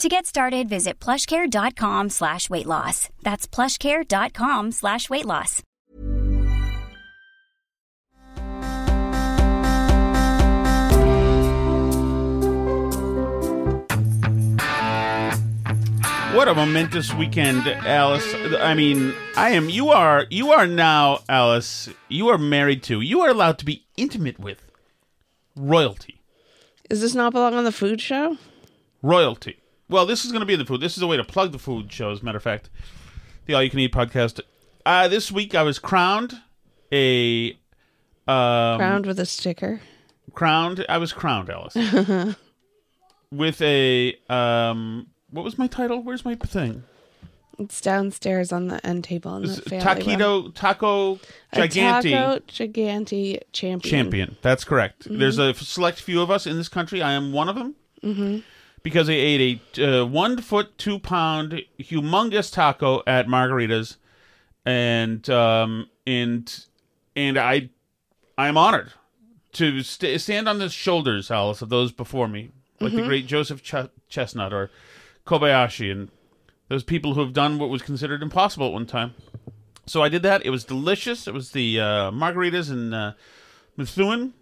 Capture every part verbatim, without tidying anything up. To get started, visit plushcare.com slash weight loss. That's plushcare.com slash weight loss. What a momentous weekend, Alice. I mean, I am, you are, you are now, Alice, you are married to, you are allowed to be intimate with royalty. Does this not belong on the food show? Royalty. Well, this is going to be in the food. This is a way to plug the food show, as a matter of fact. The All You Can Eat podcast. Uh, this week I was crowned a... Um, crowned with a sticker? Crowned. I was crowned, Alice. With a... Um, What was my title? Where's my thing? It's downstairs on the end table. On the Taquito, Taco Gigante. Taco Gigante champion. Champion. That's correct. Mm-hmm. There's a select few of us in this country. I am one of them. Mm-hmm. Because I ate a uh, one foot, two pound, humongous taco at Margarita's. And, um, and, and I, I'm honored to st- stand on the shoulders, Alice, of those before me. Like mm-hmm. the great Joseph Ch- Chestnut or Kobayashi and those people who have done what was considered impossible at one time. So I did that. It was delicious. It was the uh, Margaritas in uh, Methuen.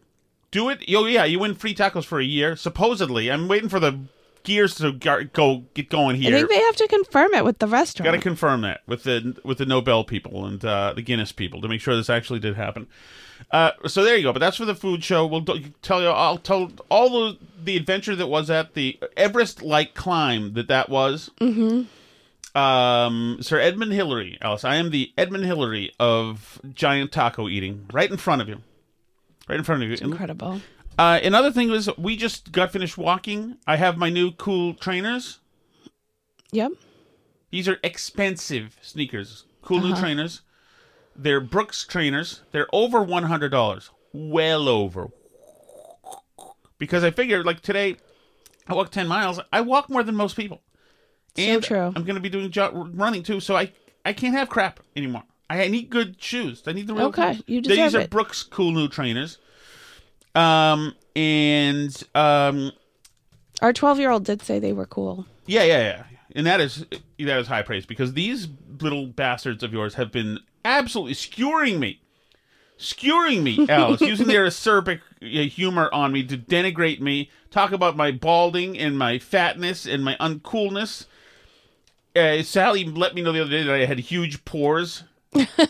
Do it. Oh, yeah. You win free tacos for a year, supposedly. I'm waiting for the gears to gar- go get going here. I think they have to confirm it with the restaurant. Got to confirm that with the with the Nobel people and uh, the Guinness people to make sure this actually did happen. Uh, so there you go. But that's for the food show. We'll do- tell you. I'll tell all the, the adventure that was at the Everest-like climb that that was. Mm-hmm. Um, Sir Edmund Hillary, Alice. I am the Edmund Hillary of giant taco eating, right in front of you. Right in front of you. It's incredible. Uh, another thing was we just got finished walking. I have my new cool trainers. Yep. These are expensive sneakers. Cool uh-huh. new trainers. They're Brooks trainers. They're over one hundred dollars. Well over. Because I figured, like today, I walked ten miles. I walk more than most people. And so true. I'm going to be doing jo- running too, so I, I can't have crap anymore. I need good shoes. I need the real okay, shoes. You deserve These are it. Brooks cool new trainers. Um, and, um, our twelve year old did say they were cool. Yeah, yeah, yeah. And that is, that is high praise because these little bastards of yours have been absolutely skewering me, skewering me, Alice, using their acerbic humor on me to denigrate me, talk about my balding and my fatness and my uncoolness. Uh, Sally let me know the other day that I had huge pores.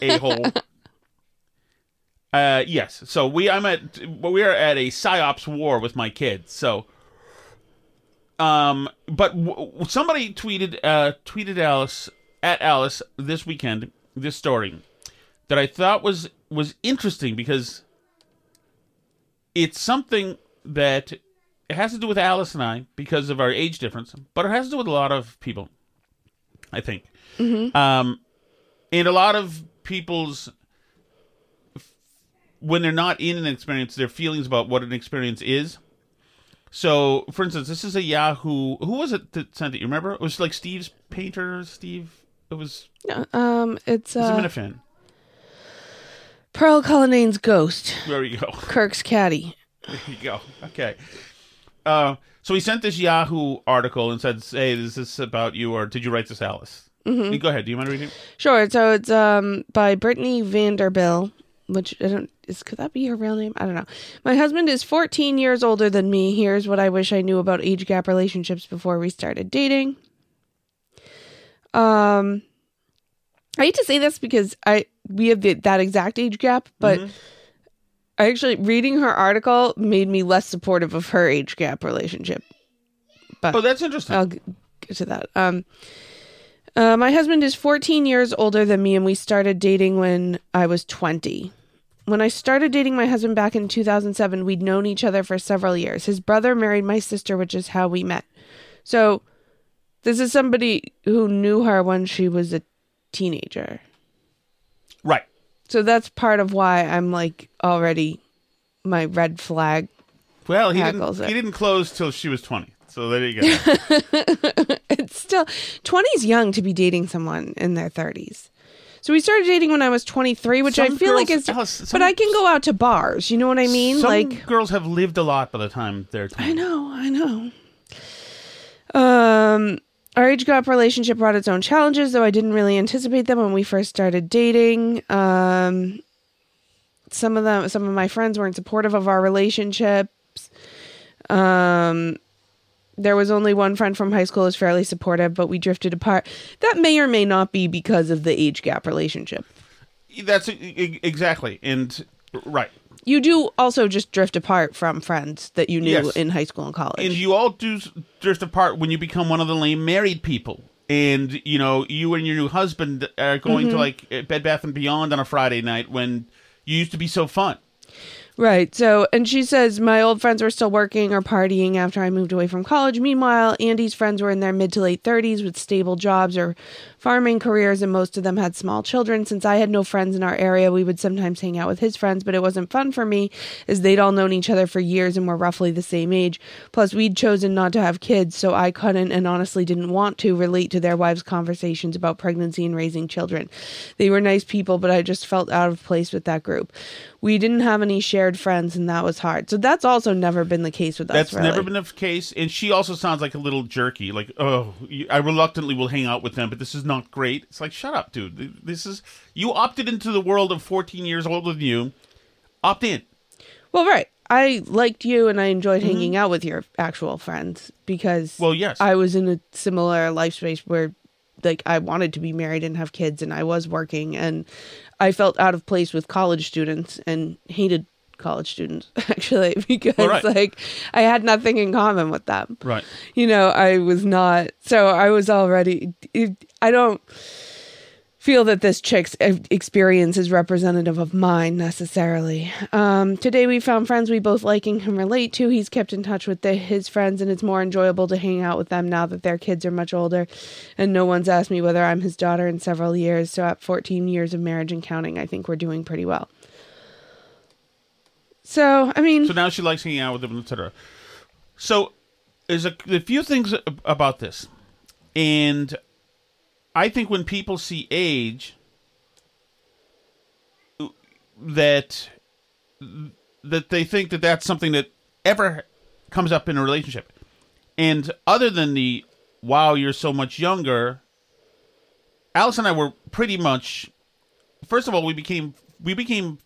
A-hole. Uh, yes. So we, I'm at, we are at a psyops war with my kids. So, um, but w- somebody tweeted, uh, tweeted Alice at Alice this weekend, this story that I thought was, was interesting because it's something that it has to do with Alice and I because of our age difference, but it has to do with a lot of people. I think. Mm-hmm. Um, and a lot of people's, when they're not in an experience, their feelings about what an experience is. So, for instance, this is a Yahoo. Who was it that sent it? You remember? It was like Steve's painter, Steve. It was. Um, it's. It was uh, a Minifan. Pearl Collinane's ghost. There you go. Kirk's caddy. There you go. Okay. Uh, so he sent this Yahoo article and said, hey, is this about you or did you write this, Alice? Mm-hmm. Hey, go ahead. Do you mind reading it? Sure. So it's um, by Brittany Vanderbilt, which I don't, is, could that be her real name? I don't know. My husband is fourteen years older than me. Here's what I wish I knew about age gap relationships before we started dating. Um, I hate to say this because I we have the, that exact age gap, but mm-hmm. I actually, reading her article made me less supportive of her age gap relationship. But oh, that's interesting. I'll get to that. Um, uh, my husband is fourteen years older than me, and we started dating when I was twenty. When I started dating my husband back in two thousand seven, we'd known each other for several years. His brother married my sister, which is how we met. So this is somebody who knew her when she was a teenager. Right. So that's part of why I'm like already my red flag. Well, he didn't, he didn't close till she was twenty. So there you go. It's still twenty's young to be dating someone in their thirties. So we started dating when I was twenty-three, which some I feel girls, like is Alice, some, but I can go out to bars, you know what I mean? Some like girls have lived a lot by the time they're twenty. I know, I know. Um Our age gap relationship brought its own challenges, though I didn't really anticipate them when we first started dating. Um, some of them, some of my friends weren't supportive of our relationships. Um, there was only one friend from high school who was fairly supportive, but we drifted apart. That may or may not be because of the age gap relationship. That's exactly. And right. You do also just drift apart from friends that you knew yes. in high school and college. And you all do drift apart when you become one of the lame married people. And, you know, you and your new husband are going mm-hmm. to, like, Bed Bath and Beyond on a Friday night when you used to be so fun. Right. So, and she says, my old friends were still working or partying after I moved away from college. Meanwhile, Andy's friends were in their mid to late thirties with stable jobs or farming careers, and most of them had small children. Since I had no friends in our area, we would sometimes hang out with his friends, but it wasn't fun for me as they'd all known each other for years and were roughly the same age. Plus, we'd chosen not to have kids, so I couldn't and honestly didn't want to relate to their wives' conversations about pregnancy and raising children. They were nice people, but I just felt out of place with that group. We didn't have any shared friends, and that was hard. So that's also never been the case with us. That's really. Never been the case. And she also sounds like a little jerky. Like, oh, I reluctantly will hang out with them, but this is not great. It's like, shut up, dude. This is you opted into the world of fourteen years older than you. Opt in. Well, right. I liked you, and I enjoyed mm-hmm. hanging out with your actual friends because well, yes. I was in a similar life space where, like, I wanted to be married and have kids, and I was working, and I felt out of place with college students and hated. College students actually because oh, right. like I had nothing in common with them, right? You know, I was not, so I was already it, I don't feel that this chick's experience is representative of mine necessarily. Um today we found friends we both like and can relate to. He's kept in touch with the, his friends, and it's more enjoyable to hang out with them now that their kids are much older, and no one's asked me whether I'm his daughter in several years. So at fourteen years of marriage and counting, I think we're doing pretty well. So, I mean... So now she likes hanging out with him, et cetera. So, there's a, a few things about this. And I think when people see age, that that they think that that's something that ever comes up in a relationship. And other than the, wow, you're so much younger, Alice and I were pretty much... First of all, we became we became...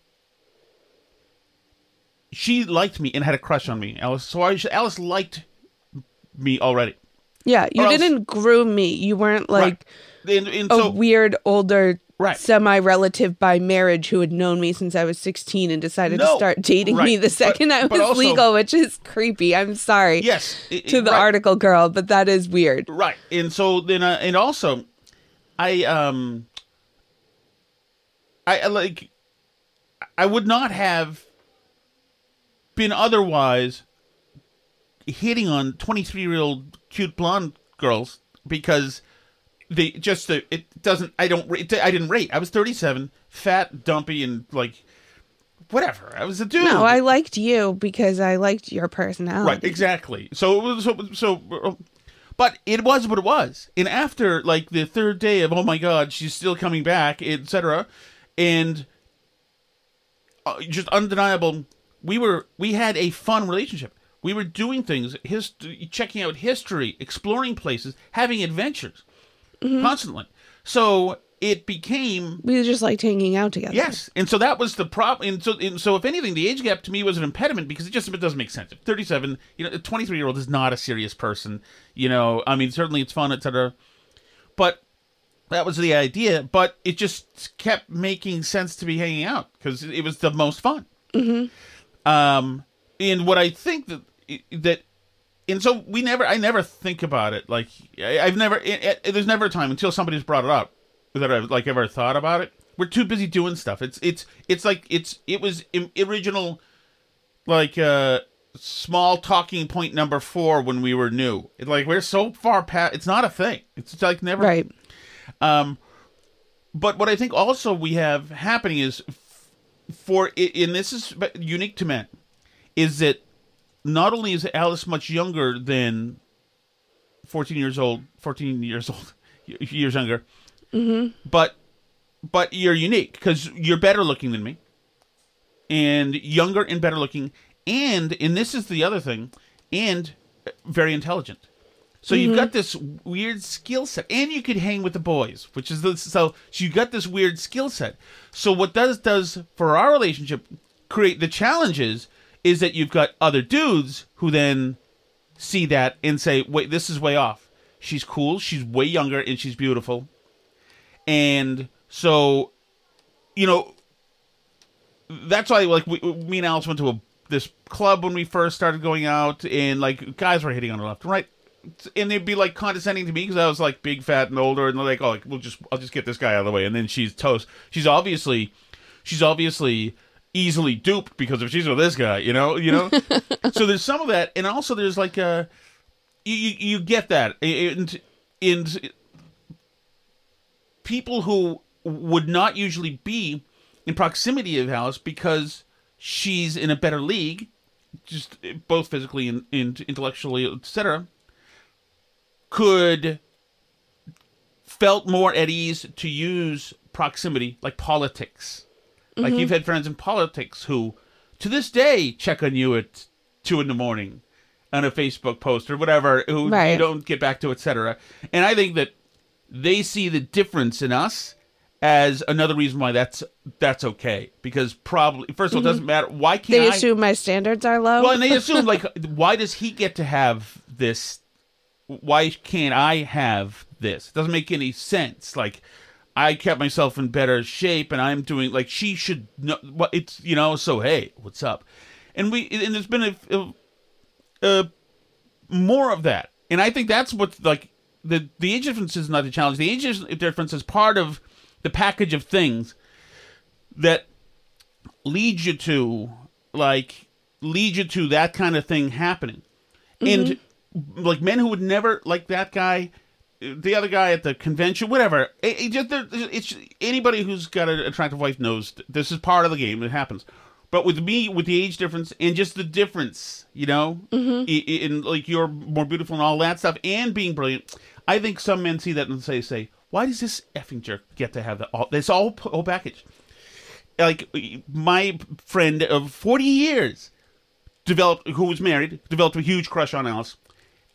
She liked me and had a crush on me, Alice. So I, Alice liked me already. Yeah, you or didn't else, groom me. You weren't like right. and, and a so, weird, older, right. semi-relative by marriage who had known me since I was sixteen and decided no, to start dating right. me the second but, I was also, legal, which is creepy. I'm sorry yes, it, to the right. article girl, but that is weird. Right. And so then, uh, and also, I, um, I, like, I would not have... been otherwise hitting on twenty-three-year-old cute blonde girls because they just uh, it doesn't I don't it, I didn't rate. I was thirty-seven, fat, dumpy, and like whatever. I was a dude. No, I liked you because I liked your personality. Right, exactly. So it was so, so but it was what it was. And after like the third day of oh my god, she's still coming back, et cetera, and just undeniable. We were we had a fun relationship. We were doing things, his, checking out history, exploring places, having adventures, mm-hmm. constantly. So it became we were just like hanging out together. Yes, and so that was the problem. And so, and so if anything, the age gap to me was an impediment because it just it doesn't make sense. If thirty-seven, you know, a twenty-three-year-old is not a serious person. You know, I mean, certainly it's fun, et cetera. But that was the idea. But it just kept making sense to be hanging out because it was the most fun. Mm-hmm. Um, and what I think that. That, and so we never. I never think about it. Like I, I've never. It, it, there's never a time until somebody's brought it up that I've like ever thought about it. We're too busy doing stuff. It's it's it's like it's it was original, like uh, small talking point number four when we were new. It, like we're so far past. It's not a thing. It's, it's like never. Right. Um, but what I think also we have happening is, for and this is unique to men, is that. Not only is Alice much younger than fourteen years old, fourteen years old, years younger, mm-hmm. but but you're unique because you're better looking than me, and younger and better looking, and and this is the other thing, and very intelligent. So mm-hmm. you've got this weird skill set, and you could hang with the boys, which is the so, so you got this weird skill set. So what does does for our relationship create the challenges? Is that you've got other dudes who then see that and say, wait, this is way off. She's cool, she's way younger, and she's beautiful. And so, you know, that's why, like, we, me and Alice went to a, this club when we first started going out, and, like, guys were hitting on her left and right. And they'd be, like, condescending to me because I was, like, big, fat, and older, and they're like, oh, like, we'll just, I'll just get this guy out of the way. And then she's toast. She's obviously, she's obviously... easily duped because if she's with this guy, you know, you know. So there's some of that, and also there's like a you you get that, and and people who would not usually be in proximity of Alice because she's in a better league, just both physically and, and intellectually, et cetera, could felt more at ease to use proximity like politics. Like, mm-hmm. you've had friends in politics who, to this day, check on you at two in the morning on a Facebook post or whatever, who right. you don't get back to, et cetera. And I think that they see the difference in us as another reason why that's that's okay. Because probably, first of all, mm-hmm. it doesn't matter. Why can't they I... They assume my standards are low? Well, and they assume, like, why does he get to have this? Why can't I have this? It doesn't make any sense. Like... I kept myself in better shape, and I'm doing like she should know. Well, it's you know, so hey, what's up? And we and there's been a, a, a more of that, and I think that's what like the the age difference is not a challenge. The age difference is part of the package of things that lead you to like lead you to that kind of thing happening, mm-hmm. and like men who would never like that guy. The other guy at the convention, whatever. It, it, it's anybody who's got an attractive wife knows this is part of the game. It happens. But with me, with the age difference and just the difference, you know, mm-hmm. in, in like you're more beautiful and all that stuff, and being brilliant. I think some men see that and say, "Say, why does this effing jerk get to have that all this all whole package?" Like my friend of forty years developed, who was married, developed a huge crush on Alice.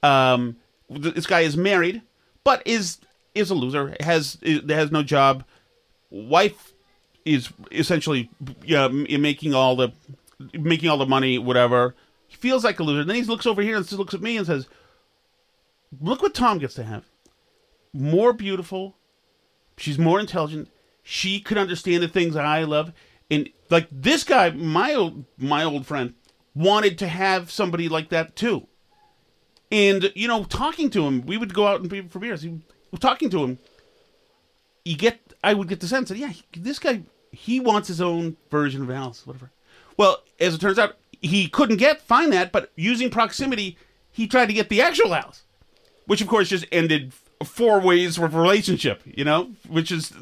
Um, this guy is married. But is is a loser, has has no job, wife is essentially uh, making all the making all the money, whatever. He feels like a loser. And then he looks over here and looks at me and says, "Look what Tom gets to have. More beautiful, she's more intelligent, she could understand the things I love." And like this guy, my old my old friend, wanted to have somebody like that too. And, you know, talking to him, we would go out and be for beers. He, talking to him, you get, I would get the sense that, yeah, he, this guy, he wants his own version of Alice, whatever. Well, as it turns out, he couldn't get, find that, but using proximity, he tried to get the actual Alice, which, of course, just ended four ways of relationship, you know, which is,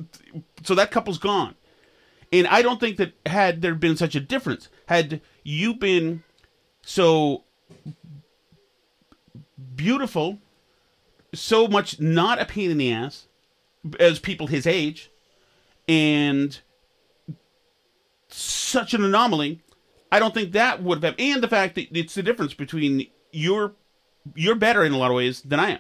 so that couple's gone. And I don't think that had there been such a difference, had you been so... beautiful, so much not a pain in the ass as people his age, and such an anomaly. I don't think that would have happened. And the fact that it's the difference between you're, you're better in a lot of ways than I am.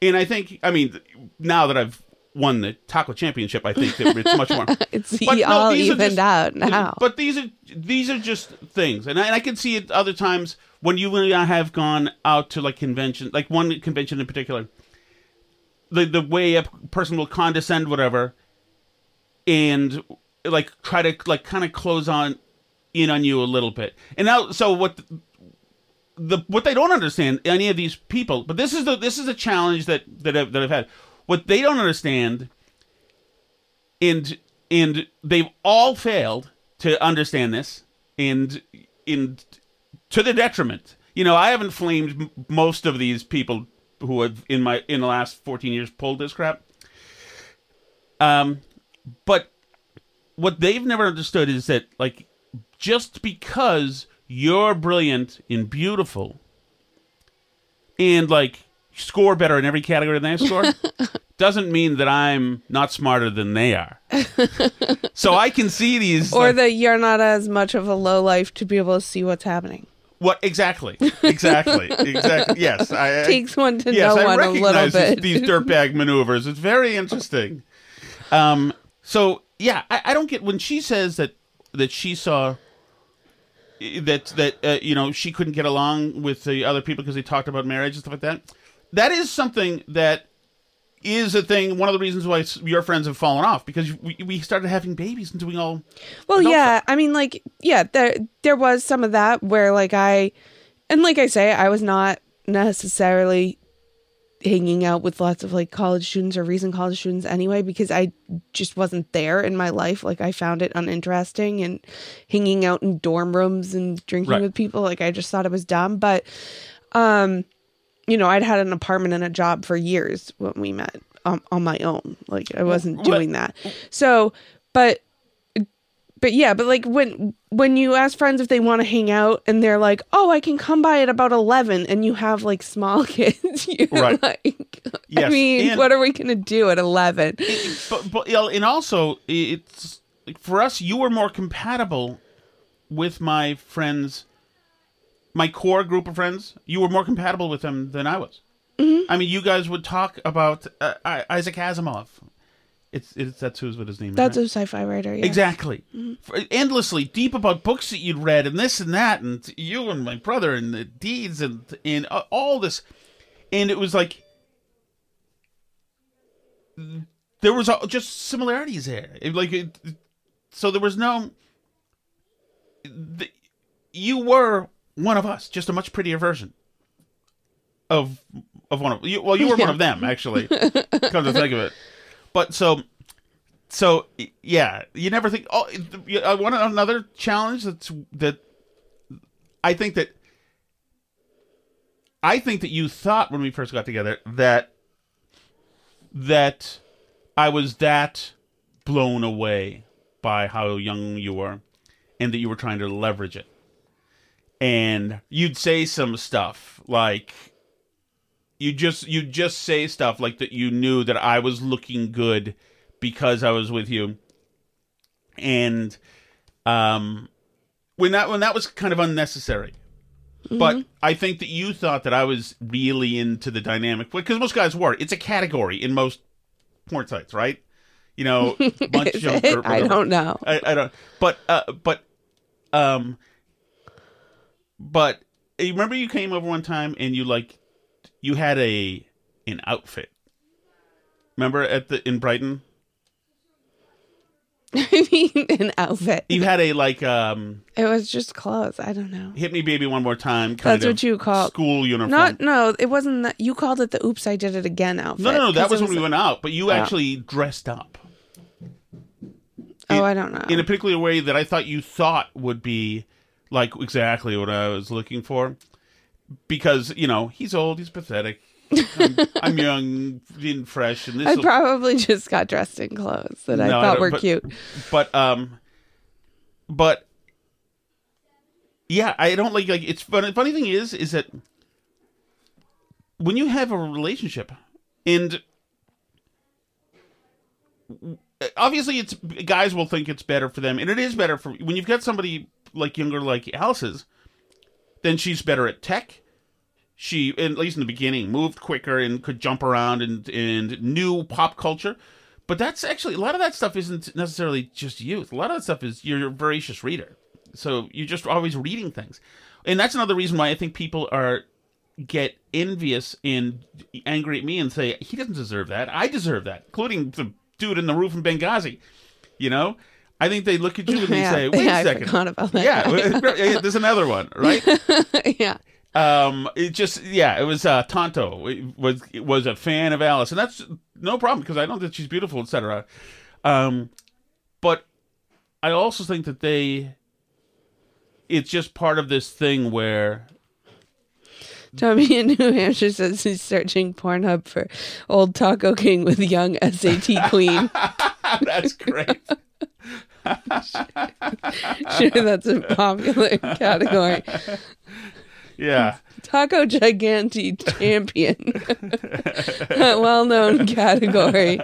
And I think, I mean, now that I've won the taco championship, I think that it's much more. It's but no, all these evened just, out now. But these are these are just things. And I, and I can see it other times when you and I have gone out to like conventions, like one convention in particular, the, the way a person will condescend whatever and like try to like kind of close on in on you a little bit. And now, so what... The, The, what they don't understand, any of these people, but this is the this is a challenge that that I've, that I've had. What they don't understand, and and they've all failed to understand this, and in to their detriment. You know, I haven't flamed m- most of these people who have in my in the last fourteen years pulled this crap. Um, but what they've never understood is that like just because you're brilliant and beautiful and, like, score better in every category than I score, doesn't mean that I'm not smarter than they are. So I can see these... Or like, that you're not as much of a lowlife to be able to see what's happening. What? Exactly. Exactly. Exactly. Yes. I, it takes one to yes, know I one a little bit. These dirtbag maneuvers. It's very interesting. Um. So, yeah, I, I don't get... When she says that, that she saw... that that uh, you know she couldn't get along with the other people because they talked about marriage and stuff like that. That is something that is a thing. One of the reasons why your friends have fallen off because we we started having babies and doing all. Well, yeah, stuff. I mean, like, yeah, there there was some of that where like I, and like I say, I was not necessarily hanging out with lots of like college students or recent college students anyway, because I just wasn't there in my life. Like I found it uninteresting and hanging out in dorm rooms and drinking right. with people. Like I just thought it was dumb, but, um, you know, I'd had an apartment and a job for years when we met um, on my own. Like I wasn't doing that. So, but, but yeah, but like when, when you ask friends if they want to hang out and they're like, oh, I can come by at about eleven and you have like small kids, you're right. like, yes. I mean, and what are we going to do at eleven? It, but, but, and also, it's for us, you were more compatible with my friends, my core group of friends. You were more compatible with them than I was. Mm-hmm. I mean, you guys would talk about uh, Isaac Asimov. It's, it's that's who's what his name that's is. That's right? A sci-fi writer, yeah. Exactly. Mm-hmm. For, endlessly deep about books that you'd read and this and that and you and my brother and the deeds and and uh, all this. And it was like there was uh, just similarities there. It, like it, so there was no the, you were one of us, just a much prettier version of of one of you. Well, you were yeah. one of them actually. Come to think of it. But so, so yeah, you never think, oh, I want another challenge that's, that I think that, I think that you thought when we first got together that, that I was that blown away by how young you were and that you were trying to leverage it. And you'd say some stuff like, You just you just say stuff like that you knew that I was looking good because I was with you. And um, when that when that was kind of unnecessary. Mm-hmm. But I think that you thought that I was really into the dynamic. Because most guys were. It's a category in most porn sites, right? You know, bunch jump or whatever. I don't know. I, I don't. But, uh, but, um, but remember you came over one time and you like... You had a an outfit. Remember at the in Brighton? I mean, an outfit. You had a like um. It was just clothes. I don't know. Hit me, baby, one more time. Kind That's of what you call school uniform. Not no, it wasn't that. You called it the "Oops, I did it again" outfit. No, no, no that was, was when we went out. But you oh. actually dressed up. Oh, in, I don't know. In a particular way that I thought you thought would be like exactly what I was looking for. Because, you know, he's old, he's pathetic, I'm, I'm young and fresh. And this I probably just got dressed in clothes that no, I thought I were but, cute. But, um, but, yeah, I don't like, like, it's funny. Funny thing is, is that when you have a relationship and obviously it's guys will think it's better for them, and it is better for when you've got somebody like younger like Alice's. Then she's better at tech. She, at least in the beginning, moved quicker and could jump around and and knew pop culture. But that's actually, a lot of that stuff isn't necessarily just youth. A lot of that stuff is you're a voracious reader. So you're just always reading things. And that's another reason why I think people are get envious and angry at me and say, he doesn't deserve that. I deserve that, including the dude in the roof in Benghazi. You know? I think they look at you and they yeah, say, wait yeah, a second. I forgot about that. Yeah, there's another one, right? yeah. Um, it just, yeah, it was uh, Tonto it was it was a fan of Alice, and that's no problem because I know that she's beautiful, et cetera. Um, but I also think that they, it's just part of this thing where. Tommy in New Hampshire says he's searching Pornhub for old Taco King with young S A T queen. That's great. Sure, that's a popular category. Yeah. Taco Gigante champion. Well-known category.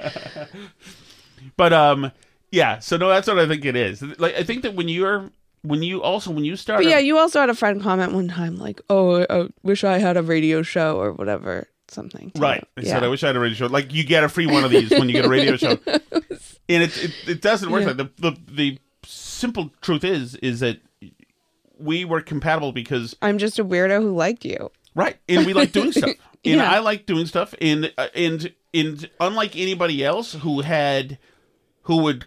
But um yeah, so no, that's what I think it is. Like I think that when you're when you also when you start Yeah, you also had a friend comment one time like, "Oh, I, I wish I had a radio show or whatever." Something too. Right. They yeah. said, "I wish I had a radio show." Like you get a free one of these when you get a radio show. And it it, it doesn't work yeah. like the, the the simple truth is is that we were compatible because I'm just a weirdo who liked you, right? And we like doing stuff, and yeah. I like doing stuff, and and and unlike anybody else who had, who would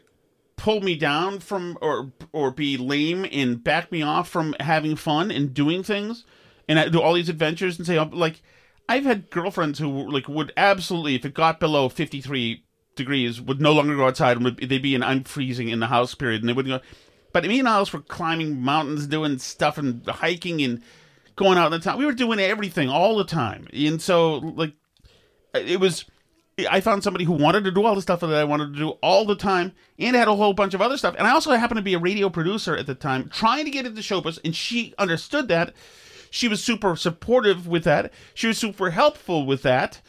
pull me down from or or be lame and back me off from having fun and doing things, and I do all these adventures and say like, I've had girlfriends who like would absolutely, if it got below fifty-three degrees, would no longer go outside and would, they'd be in I'm freezing in the house period, and they wouldn't go. But me and Alice were climbing mountains, doing stuff, and hiking, and going out in the town. We were doing everything all the time, and so like it was. I found somebody who wanted to do all the stuff that I wanted to do all the time, and had a whole bunch of other stuff. And I also happened to be a radio producer at the time, trying to get into show business, and she understood that. She was super supportive with that. She was super helpful with that.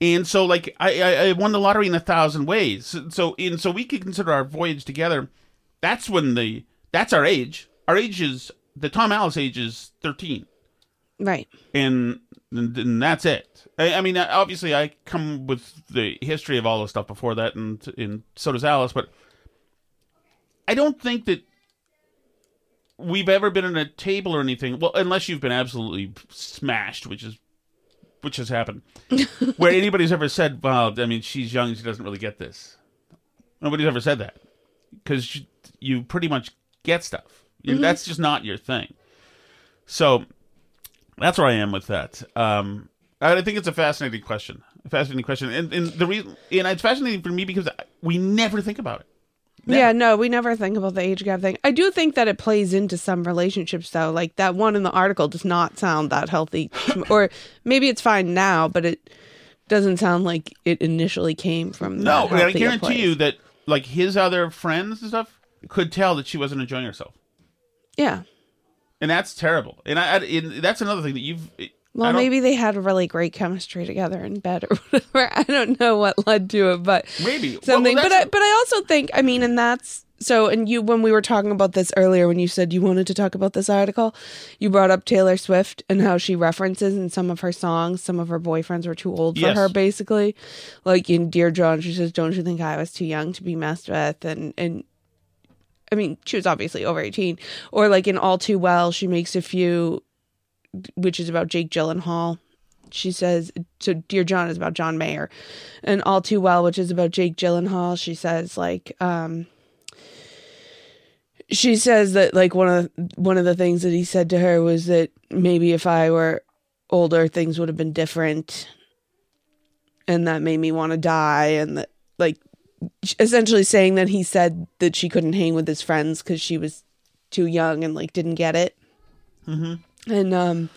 And so, like, I, I, I won the lottery in a thousand ways. So, so, and so we could consider our voyage together. That's when the, that's our age. Our age is, the Tom Alice age is thirteen. Right. And, and, and that's it. I, I mean, obviously I come with the history of all the stuff before that, and, and so does Alice, but I don't think that we've ever been at a table or anything. Well, unless you've been absolutely smashed, which is, which has happened, where anybody's ever said, well, I mean, she's young, she doesn't really get this. Nobody's ever said that. Because you pretty much get stuff. Mm-hmm. That's just not your thing. So that's where I am with that. Um, I think it's a fascinating question. A fascinating question, and, and the reason, and it's fascinating for me because we never think about it. Never. Yeah, no, we never think about the age gap thing. I do think that it plays into some relationships, though. Like that one in the article does not sound that healthy, or maybe it's fine now, but it doesn't sound like it initially came from. No, that and I guarantee place. you that. Like, his other friends and stuff could tell that she wasn't enjoying herself. Yeah. And that's terrible. And I, I and that's another thing that you've... Well, maybe they had really great chemistry together in bed or whatever. I don't know what led to it, but... Maybe. Something. Well, well, but, I, but I also think, I mean, and that's... So, and you, when we were talking about this earlier, when you said you wanted to talk about this article, you brought up Taylor Swift and how she references in some of her songs, some of her boyfriends were too old for yes. her, basically. Like in Dear John, she says, "Don't you think I was too young to be messed with?" And, and I mean, she was obviously over eighteen. Or like in All Too Well, she makes a few, which is about Jake Gyllenhaal. She says, so Dear John is about John Mayer. And All Too Well, which is about Jake Gyllenhaal, she says, like, um... She says that like one of the, one of the things that he said to her was that maybe if I were older, things would have been different, and that made me want to die. And that, like, essentially saying that he said that she couldn't hang with his friends because she was too young and like didn't get it. Mm-hmm. And um,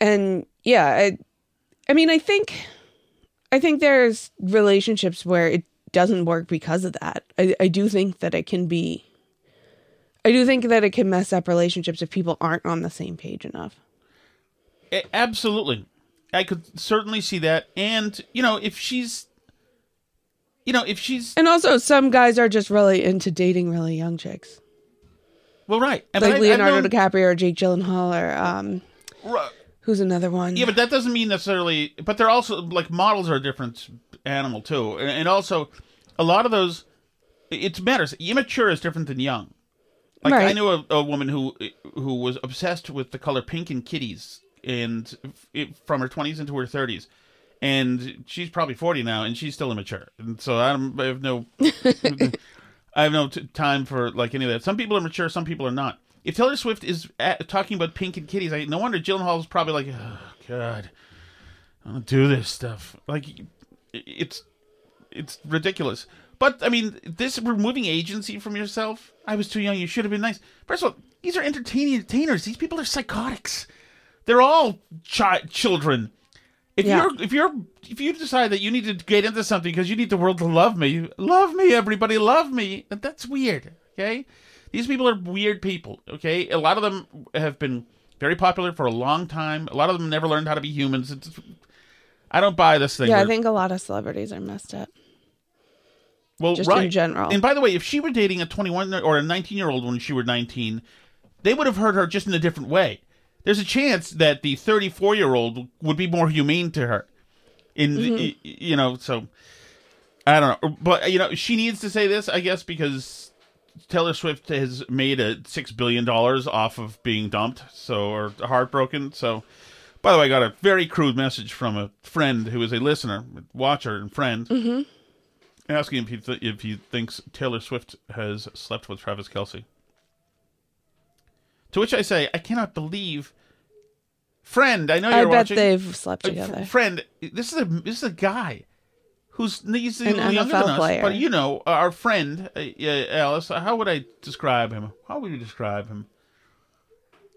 and yeah, I, I mean, I think, I think there's relationships where it doesn't work because of that. I, I do think that it can be I do think that it can mess up relationships if people aren't on the same page enough. It, absolutely. I could certainly see that. And, you know, if she's you know, if she's... And also, some guys are just really into dating really young chicks. Well, right. And like I, Leonardo known... DiCaprio or Jake Gyllenhaal or... Um, right. Who's another one? Yeah, but that doesn't mean necessarily... But they're also... Like, models are a different animal, too. And, and also, a lot of those... It matters. Immature is different than young. Like, right. I knew a, a woman who who was obsessed with the color pink in kitties and it, from her twenties into her thirties. And she's probably forty now, and she's still immature. And so I'm, I have no... I have no t- time for, like, any of that. Some people are mature, some people are not. If Taylor Swift is at, talking about pink and kitties, I, no wonder Gyllenhaal's probably like, oh, God, I don't do this stuff. Like, it's it's ridiculous. But, I mean, this removing agency from yourself, I was too young, you should have been nice. First of all, these are entertaining entertainers. These people are psychotics. They're all chi- children. If yeah. you're if you're if you decide that you need to get into something because you need the world to love me, love me, everybody, love me. That's weird. Okay, these people are weird people. Okay, a lot of them have been very popular for a long time. A lot of them never learned how to be humans. It's, I don't buy this thing. Yeah, where, I think a lot of celebrities are messed up. Well, just right. in general. And by the way, if she were dating a twenty-one or a nineteen-year-old when she were nineteen, they would have heard her just in a different way. There's a chance that the thirty-four-year-old would be more humane to her. In mm-hmm. you know, so I don't know, but you know, she needs to say this, I guess, because Taylor Swift has made a six billion dollars off of being dumped, so or heartbroken. So, by the way, I got a very crude message from a friend who is a listener, watcher, and friend, mm-hmm. asking if he th- if he thinks Taylor Swift has slept with Travis Kelce. To which I say, I cannot believe, friend. I know you're watching. I bet watching. They've slept together. F- friend, this is a this is a guy who's he's an younger N F L than player. Us, but you know, our friend uh, Alice. How would I describe him? How would you describe him?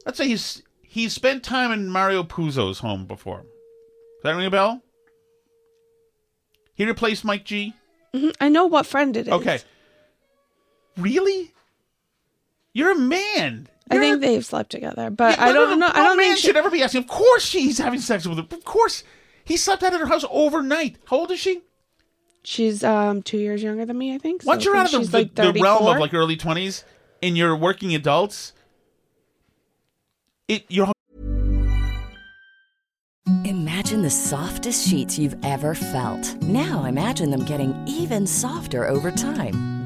Let's say he's he spent time in Mario Puzo's home before. Does that ring a bell? He replaced Mike G. Mm-hmm. I know what friend it is. Okay, really? You're a man. You're I think a... they've slept together, but yeah, I don't know. I don't think she should ever be asking. Of course, she's having sex with him. Of course, he slept out at her house overnight. How old is she? She's um two years younger than me, I think. Once so you're out of the, like the, the realm of like early twenties and you're working adults, it you're. Imagine the softest sheets you've ever felt. Now imagine them getting even softer over time.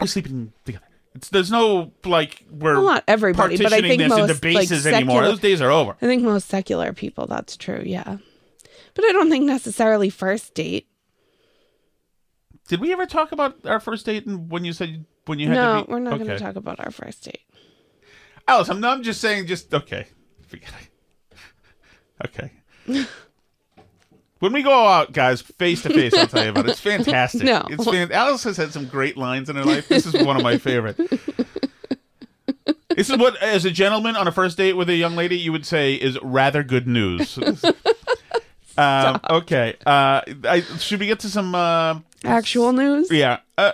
We're sleeping together. It's, there's no, like, we're well, not everybody, partitioning but I think this most, into bases like, anymore. Secular, those days are over. I think most secular people, that's true, yeah. But I don't think necessarily first date. Did we ever talk about our first date and when you said, when you had no, to be? No, we're not okay. going to talk about our first date. Alice, I'm, I'm just saying, just, okay. Forget it. Okay. When we go out, guys, face to face, I'll tell you about it. It's fantastic. No. It's fan- Alice has had some great lines in her life. This is one of my favorite. This is what, as a gentleman on a first date with a young lady, you would say is rather good news. um, okay. Uh, I, should we get to some... Uh, actual news? Yeah. Uh,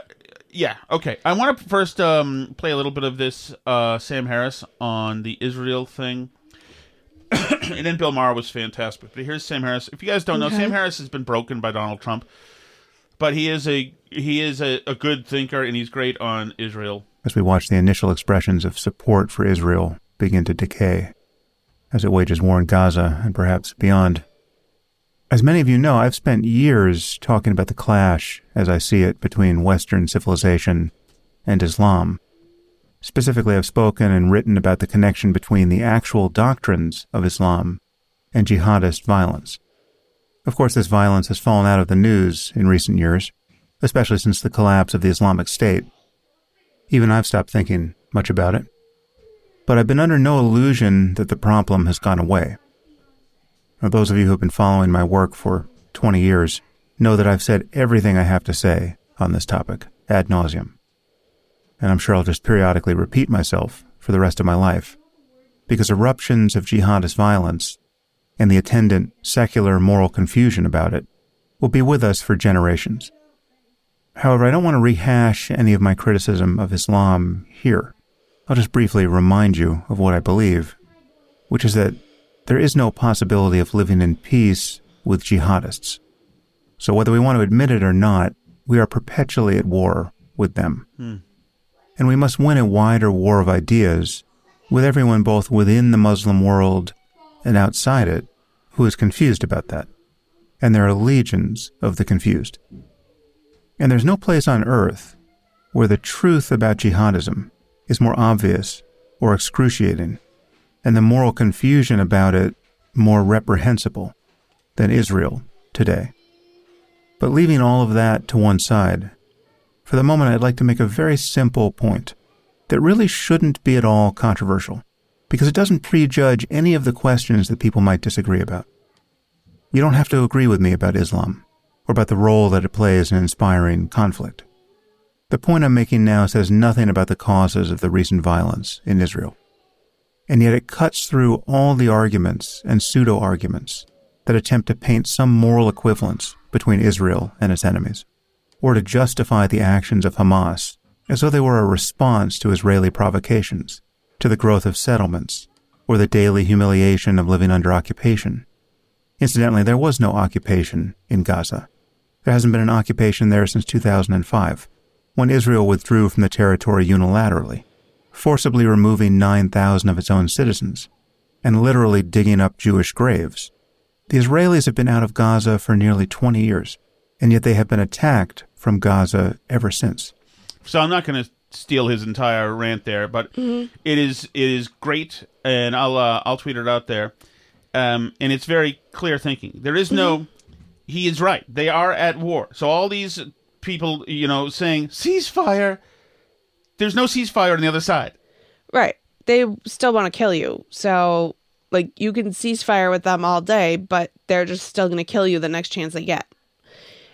yeah. Okay. I want to first um, play a little bit of this uh, Sam Harris on the Israel thing. And then Bill Maher was fantastic. But here's Sam Harris. If you guys don't know, okay. Sam Harris has been broken by Donald Trump. But he is a he is a, a good thinker, and he's great on Israel. As we watch the initial expressions of support for Israel begin to decay, as it wages war in Gaza and perhaps beyond, As many of you know, I've spent years talking about the clash, as I see it, between Western civilization and Islam. Specifically, I've spoken and written about the connection between the actual doctrines of Islam and jihadist violence. Of course, this violence has fallen out of the news in recent years, especially since the collapse of the Islamic State. Even I've stopped thinking much about it. But I've been under no illusion that the problem has gone away. Now, those of you who have been following my work for twenty years know that I've said everything I have to say on this topic, ad nauseum. And I'm sure I'll just periodically repeat myself for the rest of my life, because eruptions of jihadist violence and the attendant secular moral confusion about it will be with us for generations. However, I don't want to rehash any of my criticism of Islam here. I'll just briefly remind you of what I believe, which is that there is no possibility of living in peace with jihadists. So whether we want to admit it or not, we are perpetually at war with them. Hmm. And we must win a wider war of ideas with everyone both within the Muslim world and outside it who is confused about that. And there are legions of the confused. And there's no place on earth where the truth about jihadism is more obvious or excruciating, and the moral confusion about it more reprehensible than Israel today. But leaving all of that to one side, for the moment I'd like to make a very simple point that really shouldn't be at all controversial, because it doesn't prejudge any of the questions that people might disagree about. You don't have to agree with me about Islam, or about the role that it plays in inspiring conflict. The point I'm making now says nothing about the causes of the recent violence in Israel. And yet it cuts through all the arguments and pseudo-arguments that attempt to paint some moral equivalence between Israel and its enemies, or to justify the actions of Hamas as though they were a response to Israeli provocations, to the growth of settlements, or the daily humiliation of living under occupation. Incidentally, there was no occupation in Gaza. There hasn't been an occupation there since two thousand five, when Israel withdrew from the territory unilaterally, forcibly removing nine thousand of its own citizens, and literally digging up Jewish graves. The Israelis have been out of Gaza for nearly twenty years, and yet they have been attacked from Gaza ever since. So I'm not going to steal his entire rant there, but mm-hmm. it is it is great, and I'll uh, I'll tweet it out there. Um, and it's very clear thinking. There is no... Mm-hmm. He is right. They are at war. So all these people, you know, saying, ceasefire... There's no ceasefire on the other side. Right. They still want to kill you. So, like, you can ceasefire with them all day, but they're just still going to kill you the next chance they get.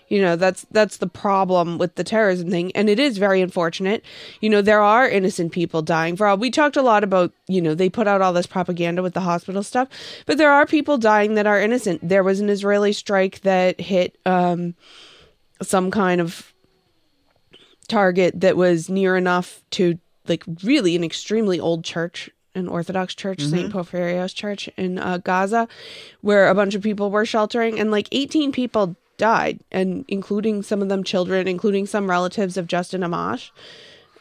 You know, that's that's the problem with the terrorism thing. And it is very unfortunate. You know, there are innocent people dying. For all we talked a lot about, you know, they put out all this propaganda with the hospital stuff, but there are people dying that are innocent. There was an Israeli strike that hit um, some kind of target that was near enough to, like, really an extremely old church, an Orthodox church, mm-hmm. Saint Porphyrios Church in uh, Gaza, where a bunch of people were sheltering, and like eighteen people died, and including some of them children, including some relatives of Justin Amash,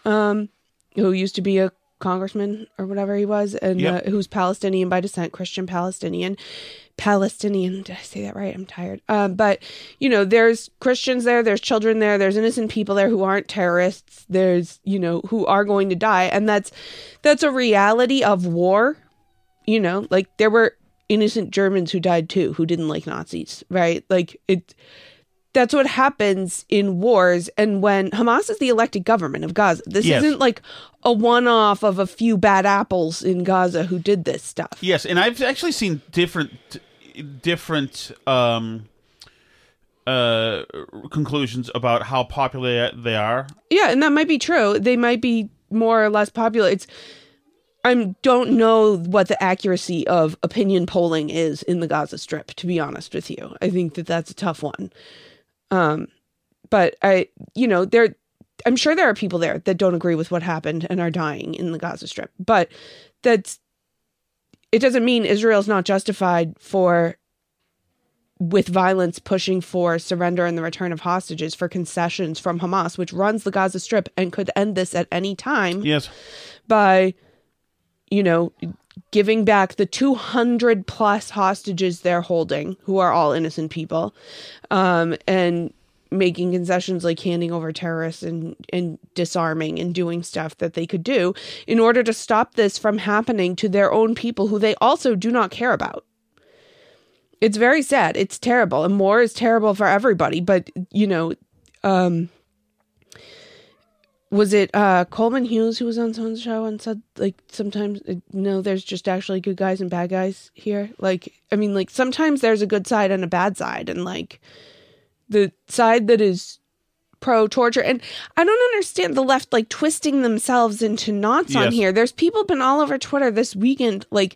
um, who used to be a congressman or whatever he was, and yep. uh, who's Palestinian by descent, Christian Palestinian. Palestinian, did I say that right? I'm tired. Um, but, you know, there's Christians there, there's children there, there's innocent people there who aren't terrorists, there's, you know, who are going to die. And that's that's a reality of war. You know, like, there were innocent Germans who died too, who didn't like Nazis, right? Like, it. That's what happens in wars. And when Hamas is the elected government of Gaza, this yes. isn't like a one-off of a few bad apples in Gaza who did this stuff. Yes, and I've actually seen different... different um, uh, conclusions about how popular they are. Yeah, and that might be true. They might be more or less popular. It's I don't know what the accuracy of opinion polling is in the Gaza Strip, to be honest with you. I think that that's a tough one. Um, but, I, you know, there, I'm sure there are people there that don't agree with what happened and are dying in the Gaza Strip. But that's... It doesn't mean Israel's not justified for, with violence, pushing for surrender and the return of hostages, for concessions from Hamas, which runs the Gaza Strip and could end this at any time. Yes. By, you know, giving back the two hundred plus hostages they're holding, who are all innocent people, um, and making concessions like handing over terrorists and, and disarming and doing stuff that they could do in order to stop this from happening to their own people who they also do not care about. It's very sad. It's terrible. And war is terrible for everybody. But, you know, um, was it uh, Coleman Hughes who was on someone's show and said, like, sometimes, no, there's just actually good guys and bad guys here? Like, I mean, like, sometimes there's a good side and a bad side. And, like, the side that is pro-torture. And I don't understand the left, like, twisting themselves into knots yes. on here. There's people been all over Twitter this weekend, like,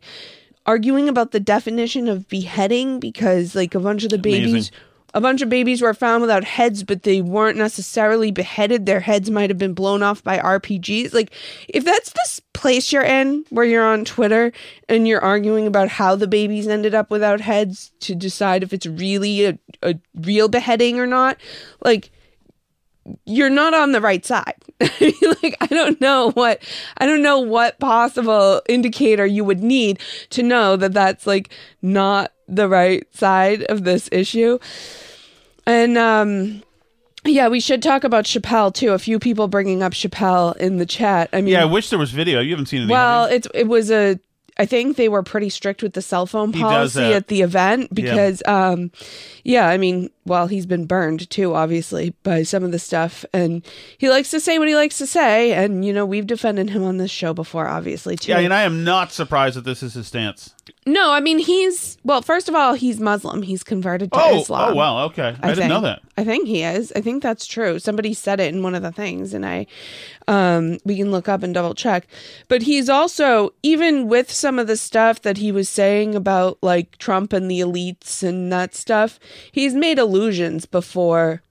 arguing about the definition of beheading because, like, a bunch of the babies, Amazing. a bunch of babies were found without heads, but they weren't necessarily beheaded. Their heads might have been blown off by R P Gs. Like, if that's this place you're in where you're on Twitter and you're arguing about how the babies ended up without heads to decide if it's really a, a real beheading or not, like, you're not on the right side. Like, I don't know what, I don't know what possible indicator you would need to know that that's, like, not the right side of this issue. And, um, yeah, we should talk about Chappelle, too. A few people bringing up Chappelle in the chat. I mean, yeah, I wish there was video. You haven't seen anything. Well, it's, it was a, I think they were pretty strict with the cell phone policy at the event because, yeah. Um, yeah, I mean, well, he's been burned too, obviously, by some of the stuff. And he likes to say what he likes to say. And, you know, we've defended him on this show before, obviously, too. Yeah, and I am not surprised that this is his stance. No, I mean, he's, well, first of all, he's Muslim. He's converted to oh, Islam. Oh, wow, okay. I, I didn't know that. I think he is. I think that's true. Somebody said it in one of the things, and I, um, we can look up and double check. But he's also, even with some of the stuff that he was saying about, like, Trump and the elites and that stuff, he's made allusions before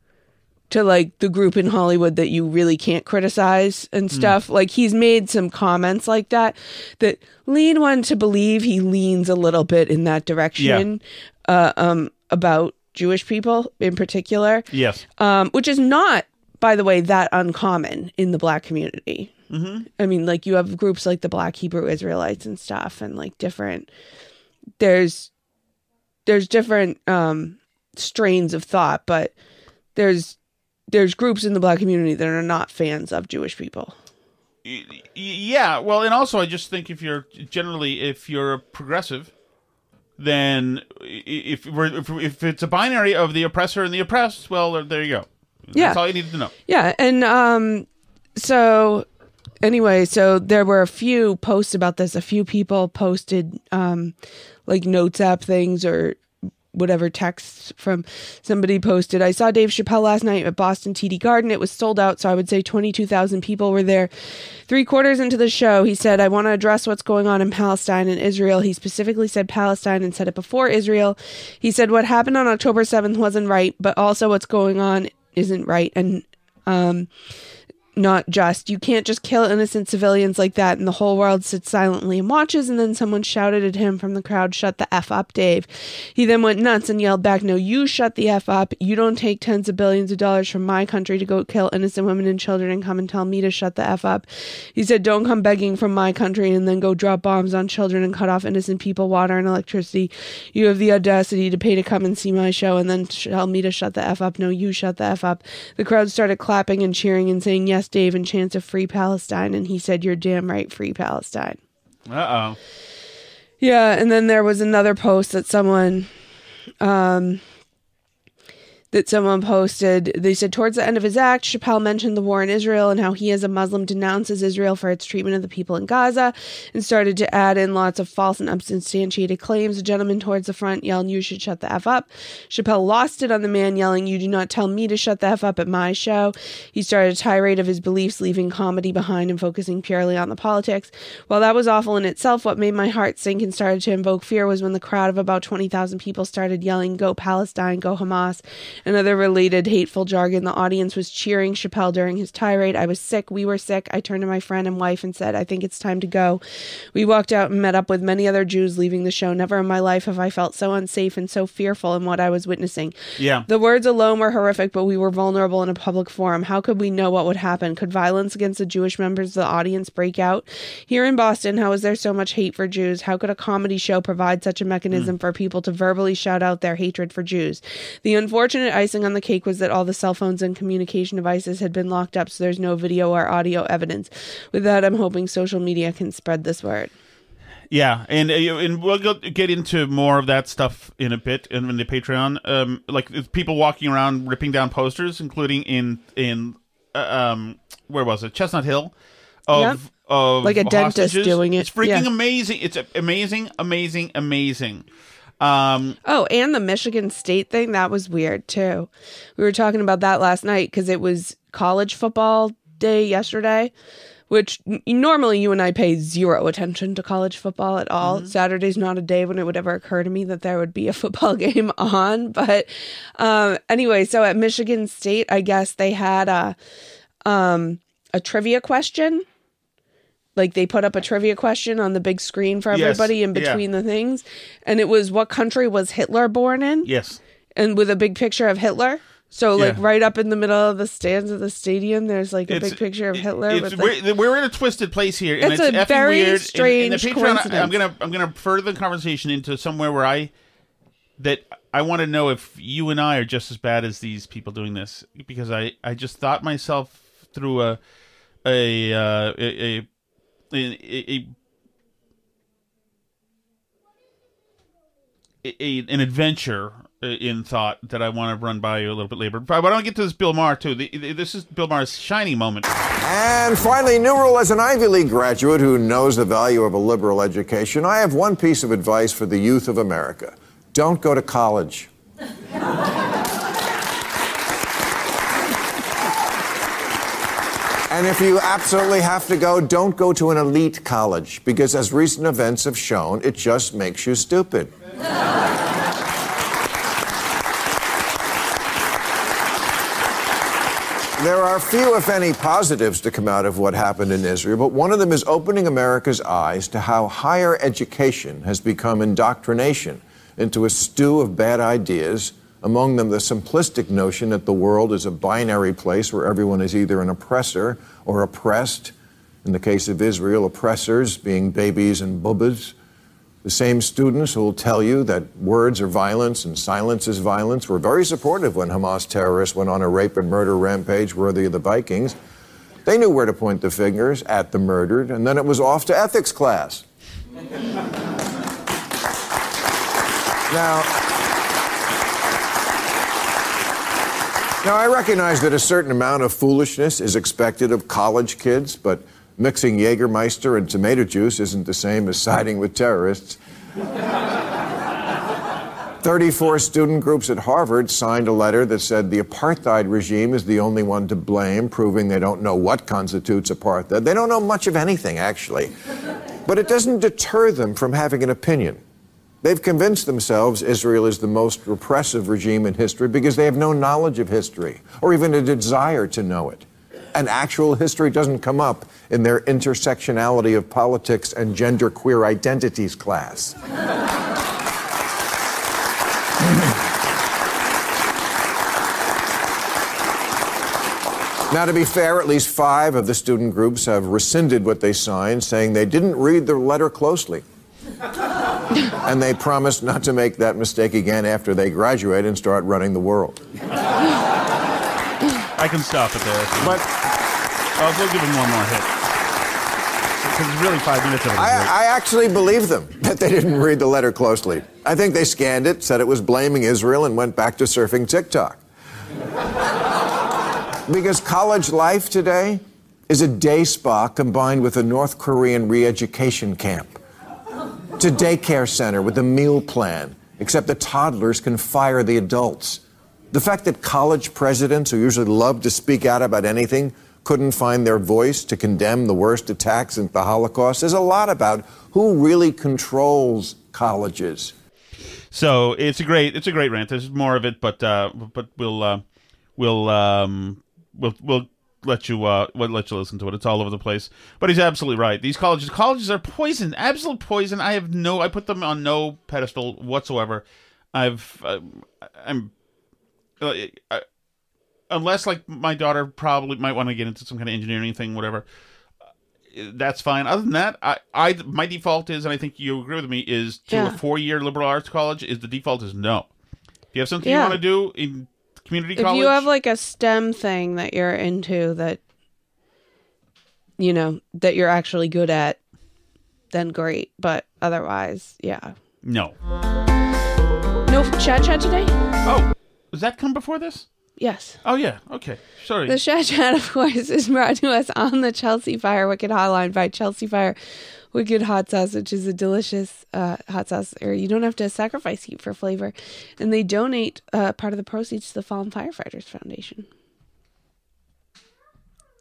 to, like, the group in Hollywood that you really can't criticize and stuff. Mm. Like, he's made some comments like that that lead one to believe he leans a little bit in that direction yeah. uh, um, about Jewish people in particular. Yes. Um, which is not, by the way, that uncommon in the Black community. Mm-hmm. I mean, like, you have groups like the Black Hebrew Israelites and stuff, and, like, different, there's, there's different um, strains of thought, but there's, there's groups in the Black community that are not fans of Jewish people. Yeah. Well, and also I just think if you're generally, if you're a progressive, then if we're, if, if it's a binary of the oppressor and the oppressed, well, there you go. Yeah. That's all you needed to know. Yeah. And um, so anyway, so there were a few posts about this. A few people posted um, like notes app things or whatever texts from somebody posted. I saw Dave Chappelle last night at Boston T D Garden. It was sold out, so I would say twenty-two thousand people were there. Three quarters into the show, he said, I want to address what's going on in Palestine and Israel. He specifically said Palestine and said it before Israel. He said what happened on October seventh wasn't right, but also what's going on isn't right and um, not just. You can't just kill innocent civilians like that and the whole world sits silently and watches. And then someone shouted at him from the crowd, shut the F up, Dave. He then went nuts and yelled back, no, you shut the F up. You don't take tens of billions of dollars from my country to go kill innocent women and children and come and tell me to shut the F up. He said, don't come begging from my country and then go drop bombs on children and cut off innocent people, water and electricity. You have the audacity to pay to come and see my show and then tell me to shut the F up. No, you shut the F up. The crowd started clapping and cheering and saying, yes, Dave, and chance of free Palestine, and he said, you're damn right, free Palestine. Uh-oh. Yeah, and then there was another post that someone um, that someone posted. They said, towards the end of his act, Chappelle mentioned the war in Israel and how he as a Muslim denounces Israel for its treatment of the people in Gaza and started to add in lots of false and unsubstantiated claims. A gentleman towards the front yelled, you should shut the F up. Chappelle lost it on the man yelling, you do not tell me to shut the F up at my show. He started a tirade of his beliefs, leaving comedy behind and focusing purely on the politics. While that was awful in itself, what made my heart sink and started to invoke fear was when the crowd of about twenty thousand people started yelling, go Palestine, go Hamas, and other related hateful jargon. The audience was cheering Chappelle during his tirade. I was sick. We were sick. I turned to my friend and wife and said, I think it's time to go. We walked out and met up with many other Jews leaving the show. Never in my life have I felt so unsafe and so fearful in what I was witnessing. Yeah. The words alone were horrific, but we were vulnerable in a public forum. How could we know what would happen? Could violence against the Jewish members of the audience break out? Here in Boston, how is there so much hate for Jews? How could a comedy show provide such a mechanism mm. for people to verbally shout out their hatred for Jews? The unfortunate icing on the cake was that all the cell phones and communication devices had been locked up, so there's no video or audio evidence. With that, I'm hoping social media can spread this word. Yeah, and and we'll get into more of that stuff in a bit in the Patreon. Um, like people walking around ripping down posters, including in in uh, um, where was it? Chestnut Hill, of yep. of like a hostages. Dentist doing it. It's freaking yeah. amazing! It's amazing, amazing, amazing. Um, oh, and the Michigan State thing, that was weird too. We were talking about that last night because it was college football day yesterday. Which normally you and I pay zero attention to college football at all. Mm-hmm. Saturday's not a day when it would ever occur to me that there would be a football game on. But um, anyway, so at Michigan State, I guess they had a um, a trivia question. Like they put up a trivia question on the big screen for everybody yes. in between yeah. the things. And it was, what country was Hitler born in? Yes. And with a big picture of Hitler. So, like, yeah. right up in the middle of the stands of the stadium, there's, like, a it's, big picture of Hitler. It's, with, like, we're, we're in a twisted place here. And it's, it's a very weird. strange and, and Patreon, coincidence. I'm going to I'm gonna further the conversation into somewhere where I – that I want to know if you and I are just as bad as these people doing this. Because I, I just thought myself through a a, uh, a, a, a, a, a an adventure – in thought that I want to run by you a little bit later. But I want to get to this Bill Maher, too. The, the, this is Bill Maher's shining moment. And finally, new rule as an Ivy League graduate who knows the value of a liberal education, I have one piece of advice for the youth of America. Don't go to college. And if you absolutely have to go, don't go to an elite college, because as recent events have shown, it just makes you stupid. There are few, if any, positives to come out of what happened in Israel, but one of them is opening America's eyes to how higher education has become indoctrination into a stew of bad ideas, among them the simplistic notion that the world is a binary place where everyone is either an oppressor or oppressed. In the case of Israel, oppressors being babies and bubbas. The same students who will tell you that words are violence and silence is violence were very supportive when Hamas terrorists went on a rape and murder rampage worthy of the Vikings. They knew where to point the fingers at the murdered, and then it was off to ethics class. Now... Now, I recognize that a certain amount of foolishness is expected of college kids, but... mixing Jägermeister and tomato juice isn't the same as siding with terrorists. thirty-four student groups at Harvard signed a letter that said the apartheid regime is the only one to blame, proving they don't know what constitutes apartheid. They don't know much of anything, actually. But it doesn't deter them from having an opinion. They've convinced themselves Israel is the most repressive regime in history because they have no knowledge of history, or even a desire to know it. And actual history doesn't come up in their intersectionality of politics and genderqueer identities class. Now, to be fair, at least five of the student groups have rescinded what they signed, saying they didn't read their letter closely. And they promised not to make that mistake again after they graduate and start running the world. I can stop it there. But I'll go give him one more hit. Because it's really five minutes of it. I, I actually believe them that they didn't read the letter closely. I think they scanned it, said it was blaming Israel, and went back to surfing TikTok. Because college life today is a day spa combined with a North Korean re-education camp. It's a daycare center with a meal plan, except the toddlers can fire the adults. The fact that college presidents, who usually love to speak out about anything, couldn't find their voice to condemn the worst attacks and the Holocaust says a lot about who really controls colleges. So it's a great it's a great rant. There's more of it, but uh, but we'll uh, we'll um, we'll we'll let you uh, we'll let you listen to it. It's all over the place. But he's absolutely right. These colleges colleges are poison, absolute poison. I have no I put them on no pedestal whatsoever. I've uh, I'm uh, I, unless like my daughter probably might want to get into some kind of engineering thing, whatever. That's fine. Other than that, I, I, my default is, and I think you agree with me, is to yeah. a four-year liberal arts college, is the default is no. Do you have something yeah. you want to do in community college? If you have like a STEM thing that you're into that, you know, that you're actually good at, then great. But otherwise, yeah. No. No chat chat today? Oh, does that come before this? Yes. Oh, yeah. Okay. Sorry. The Chat Chat, of course, is brought to us on the Chelsea Fire Wicked Hotline by Chelsea Fire Wicked Hot Sauce, which is a delicious uh, hot sauce. Or you don't have to sacrifice heat for flavor. And they donate uh, part of the proceeds to the Fallen Firefighters Foundation.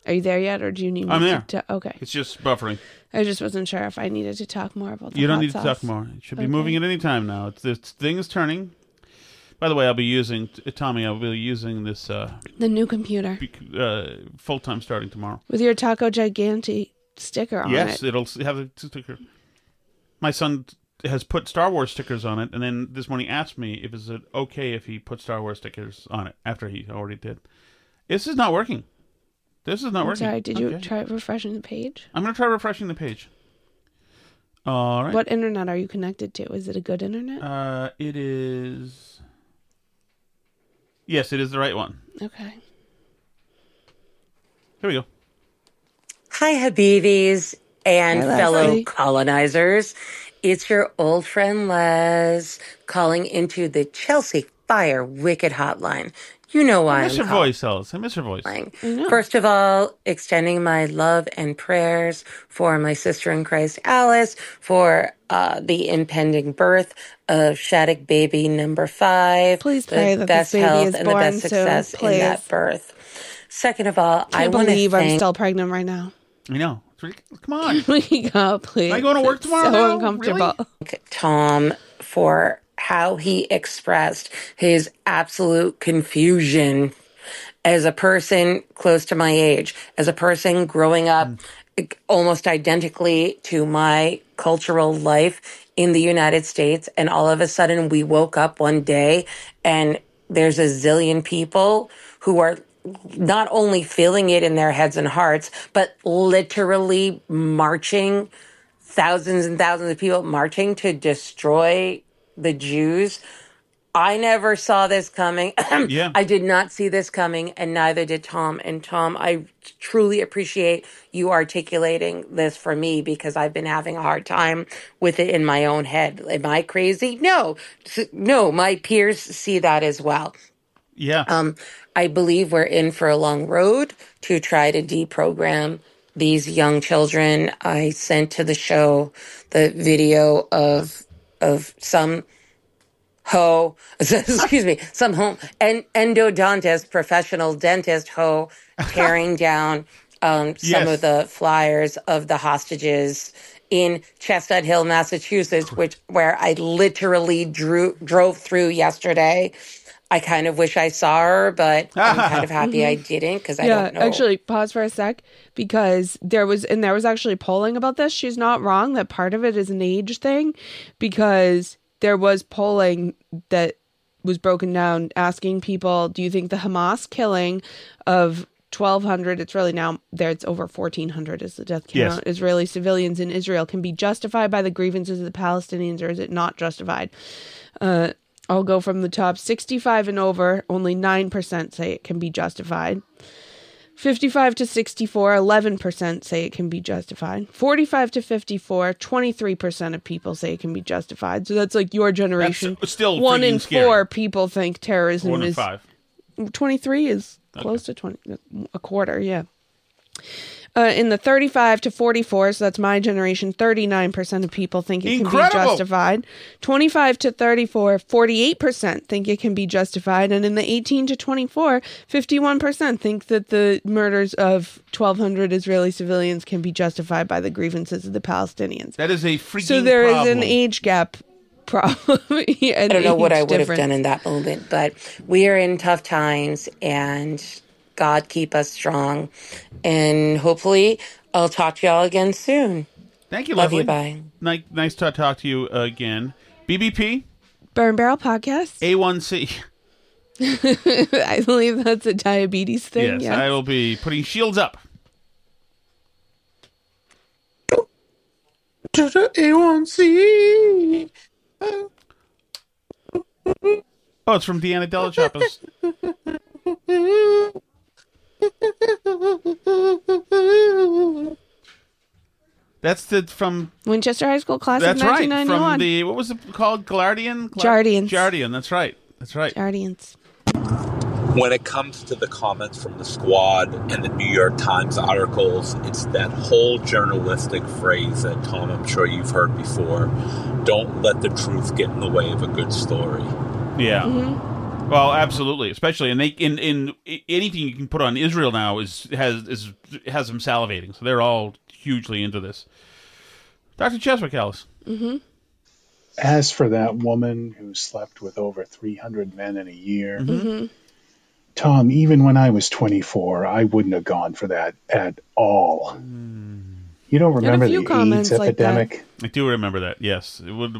Are you there yet, or do you need me I'm there. to... Okay. It's just buffering. I just wasn't sure if I needed to talk more about the You don't hot need sauce. to talk more. It should be okay. moving at any time now. It's, this thing is turning... By the way, I'll be using, Tommy, I'll be using this... Uh, the new computer. Uh, full-time starting tomorrow. With your Taco Gigante sticker on yes, it. Yes, it'll have a sticker. My son has put Star Wars stickers on it, and then this morning asked me if it's okay if he put Star Wars stickers on it, after he already did. This is not working. This is not I'm working. Sorry, did okay. you try refreshing the page? I'm going to try refreshing the page. All right. What internet are you connected to? Is it a good internet? Uh, it is... Yes, it is the right one. Okay. Here we go. Hi, Habibis and Hi, fellow colonizers. It's your old friend Les calling into the Chelsea Fire Wicked Hotline. You know why I miss I'm your calling. voice, Els. I miss your voice. First of all, extending my love and prayers for my sister in Christ, Alice, for uh, the impending birth of Shattuck baby number five. Please pray the that best this baby health is and born the best success soon, please. in that birth. Second of all, Can't I want to believe thank- I'm still pregnant right now. I know. Come on. we go, please. Am I going to work it's tomorrow? So though? uncomfortable. Really? Tom, for how he expressed his absolute confusion as a person close to my age, as a person growing up mm. almost identically to my cultural life in the United States. And all of a sudden we woke up one day and there's a zillion people who are not only feeling it in their heads and hearts, but literally marching, thousands and thousands of people marching to destroy the Jews. I never saw this coming. yeah. I did not see this coming, and neither did Tom. And Tom, I truly appreciate you articulating this for me, because I've been having a hard time with it in my own head. Am I crazy? No. No, my peers see that as well. Yeah. Um, I believe we're in for a long road to try to deprogram these young children. I sent to the show the video of of some ho, excuse me, some home en- endodontist, professional dentist ho, tearing down um, some yes. of the flyers of the hostages in Chestnut Hill, Massachusetts, which where I literally drew, drove through yesterday. I kind of wish I saw her, but I'm kind of happy mm-hmm. I didn't, because I yeah, don't know. Actually, pause for a sec, because there was, and there was actually polling about this. She's not wrong that part of it is an age thing, because there was polling that was broken down asking people, do you think the Hamas killing of twelve hundred, it's really now, there it's over fourteen hundred is the death count, yes. Israeli civilians in Israel can be justified by the grievances of the Palestinians, or is it not justified? Uh, I'll go from the top. sixty-five and over, only nine percent say it can be justified. fifty-five to sixty-four, eleven percent say it can be justified. forty-five to fifty-four, twenty-three percent of people say it can be justified. So that's like your generation. That's still One in scary. four people think terrorism One is... One in five. twenty-three is okay. close to twenty. A quarter, yeah. Uh, in the thirty-five to forty-four, so that's my generation, thirty-nine percent of people think it Incredible. can be justified. twenty-five to thirty-four, forty-eight percent think it can be justified. And in the eighteen to twenty-four, fifty-one percent think that the murders of twelve hundred Israeli civilians can be justified by the grievances of the Palestinians. That is a freaking problem. So there problem. is an age gap probably. I don't know what I would difference. have done in that moment, but we are in tough times, and God keep us strong. And hopefully I'll talk to y'all again soon. Thank you, Love lovely. You, bye. Nice, nice to talk to you again. B B P? Burn Barrel Podcast. A one C. I believe that's a diabetes thing. Yes, yes, I will be putting shields up. To the A one C. Oh, it's from Deanna Delachappa's. That's the from Winchester High School class that's of nineteen ninety-one. That's right. From the, what was it called? Guardian? Guardians. Guardian, that's right. That's right. Guardians. When it comes to the comments from the squad and the New York Times articles, it's that whole journalistic phrase that, Tom, I'm sure you've heard before. Don't let the truth get in the way of a good story. Yeah. Mm-hmm. Well, absolutely. Especially, and they in, in anything you can put on Israel now is has is has them salivating. So they're all hugely into this. Doctor Cheswick, Alice. Mm-hmm. As for that woman who slept with over three hundred men in a year... Mm-hmm. Tom, even when I was twenty-four, I wouldn't have gone for that at all. You don't remember the AIDS epidemic? Like I do remember that, yes. It would.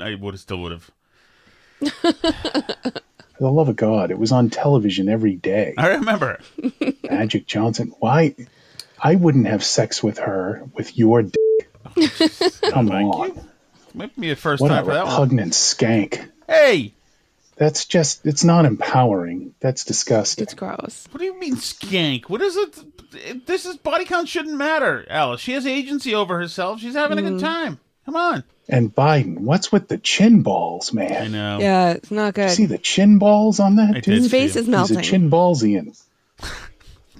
I would still would have. For the love of God, it was on television every day. I remember. Magic Johnson. Why? I wouldn't have sex with her with your dick. Oh, come on. You. Might be the first what time for that one. What a repugnant skank. Hey! That's just, it's not empowering. That's disgusting. It's gross. What do you mean skank? What is it? This is, body count shouldn't matter, Alice. She has agency over herself. She's having mm. a good time. Come on. And Biden, what's with the chin balls, man? I know. Yeah, it's not good. You see the chin balls on that, dude? His face is melting. He's a chin ballsian.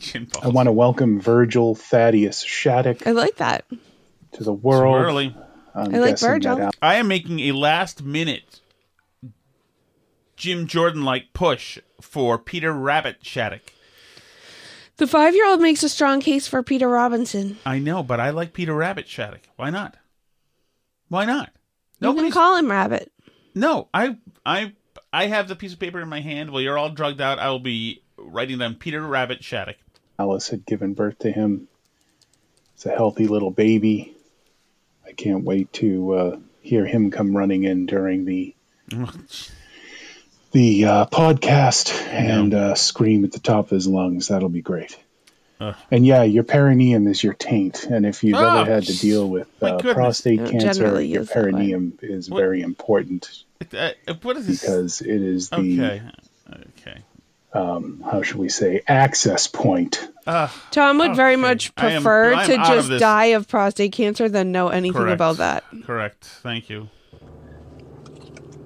Chin balls. I want to welcome Virgil Thaddeus Shattuck. I like that. To the world. It's early. I'm I like Virgil. I am making a last minute Jim Jordan-like push for Peter Rabbit Shattuck. The five-year-old makes a strong case for Peter Robinson. I know, but I like Peter Rabbit Shattuck. Why not? Why not? Nobody call him Rabbit. No, I, I, I have the piece of paper in my hand. While you're all drugged out, I will be writing down Peter Rabbit Shattuck. Alice had given birth to him. It's a healthy little baby. I can't wait to uh, hear him come running in during the... The uh, podcast and uh, scream at the top of his lungs. That'll be great. Uh, and yeah, your perineum is your taint. And if you've oh, ever had to deal with uh, prostate it cancer, your perineum is what? very important. Uh, what is this? Because it is the, okay. Okay. Um, how should we say, access point. Uh, Tom would okay. very much prefer am, I'm to I'm just of die of prostate cancer than know anything Correct. about that. Correct. Thank you.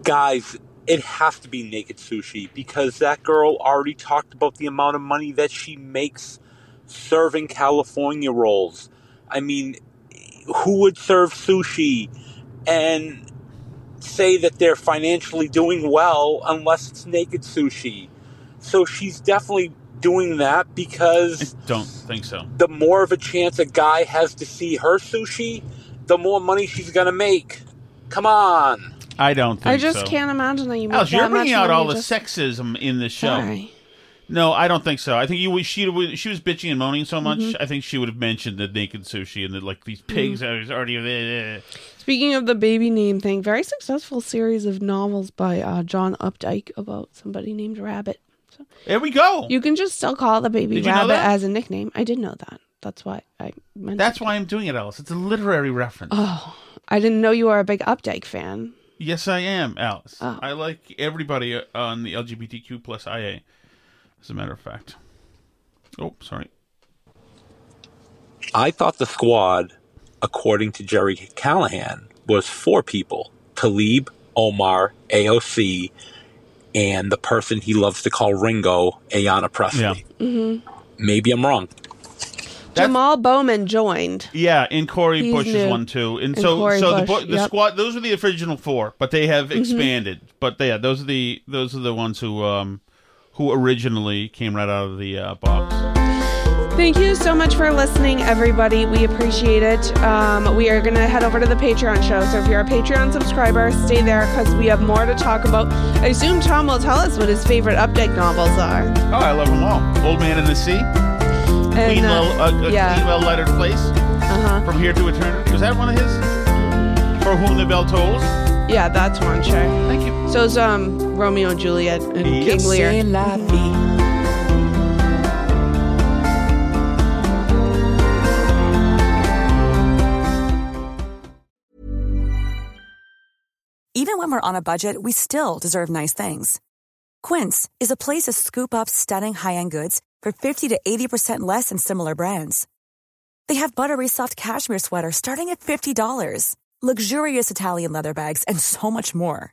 Guys, it has to be Naked Sushi, because that girl already talked about the amount of money that she makes serving California rolls. I mean, who would serve sushi and say that they're financially doing well unless it's Naked Sushi? So she's definitely doing that because... I don't think so. The more of a chance a guy has to see her sushi, the more money she's going to make. Come on. I don't think so. I just so. can't imagine that you make Alice, that much money. You're bringing out all the just... sexism in this show. Sorry. No, I don't think so. I think you she she was bitching and moaning so much, mm-hmm. I think she would have mentioned the naked sushi and the, like these pigs mm-hmm. are already there. Speaking of the baby name thing, very successful series of novels by uh, John Updike about somebody named Rabbit. So, there we go. You can just still call the baby did Rabbit as a nickname. I did know that. That's why I mentioned That's it. why I'm doing it, Alice. It's a literary reference. Oh, I didn't know you were a big Updike fan. Yes, I am, Alice. Oh. I like everybody on the L G B T Q plus I A, as a matter of fact. Oh, sorry. I thought the squad, according to Jerry Callahan, was four people. Talib, Omar, A O C, and the person he loves to call Ringo, Ayanna Presley. Yeah. Mm-hmm. Maybe I'm wrong. That's, Jamal Bowman joined. Yeah, and Corey He's Bush new. is one too. And, and so, Corey so Bush, the, the yep. squad. Those were the original four, but they have expanded. Mm-hmm. But yeah, those are the those are the ones who um, who originally came right out of the uh, box. Thank you so much for listening, everybody. We appreciate it. Um, we are going to head over to the Patreon show. So if you're a Patreon subscriber, stay there because we have more to talk about. I assume Tom will tell us what his favorite Updike novels are. Oh, I love them all. Old Man and the Sea. And, clean uh, well, a, a yeah. Clean Well Lettered Place. Uh-huh. From Here to Eternity. Is that one of his? For Whom the Bell Tolls. Yeah, that's one, sure. Thank you. So it's um, Romeo and Juliet and yes. King Lear. Even when we're on a budget, we still deserve nice things. Quince is a place to scoop up stunning high-end goods for fifty to eighty percent less than similar brands. They have buttery soft cashmere sweaters starting at fifty dollars, luxurious Italian leather bags, and so much more.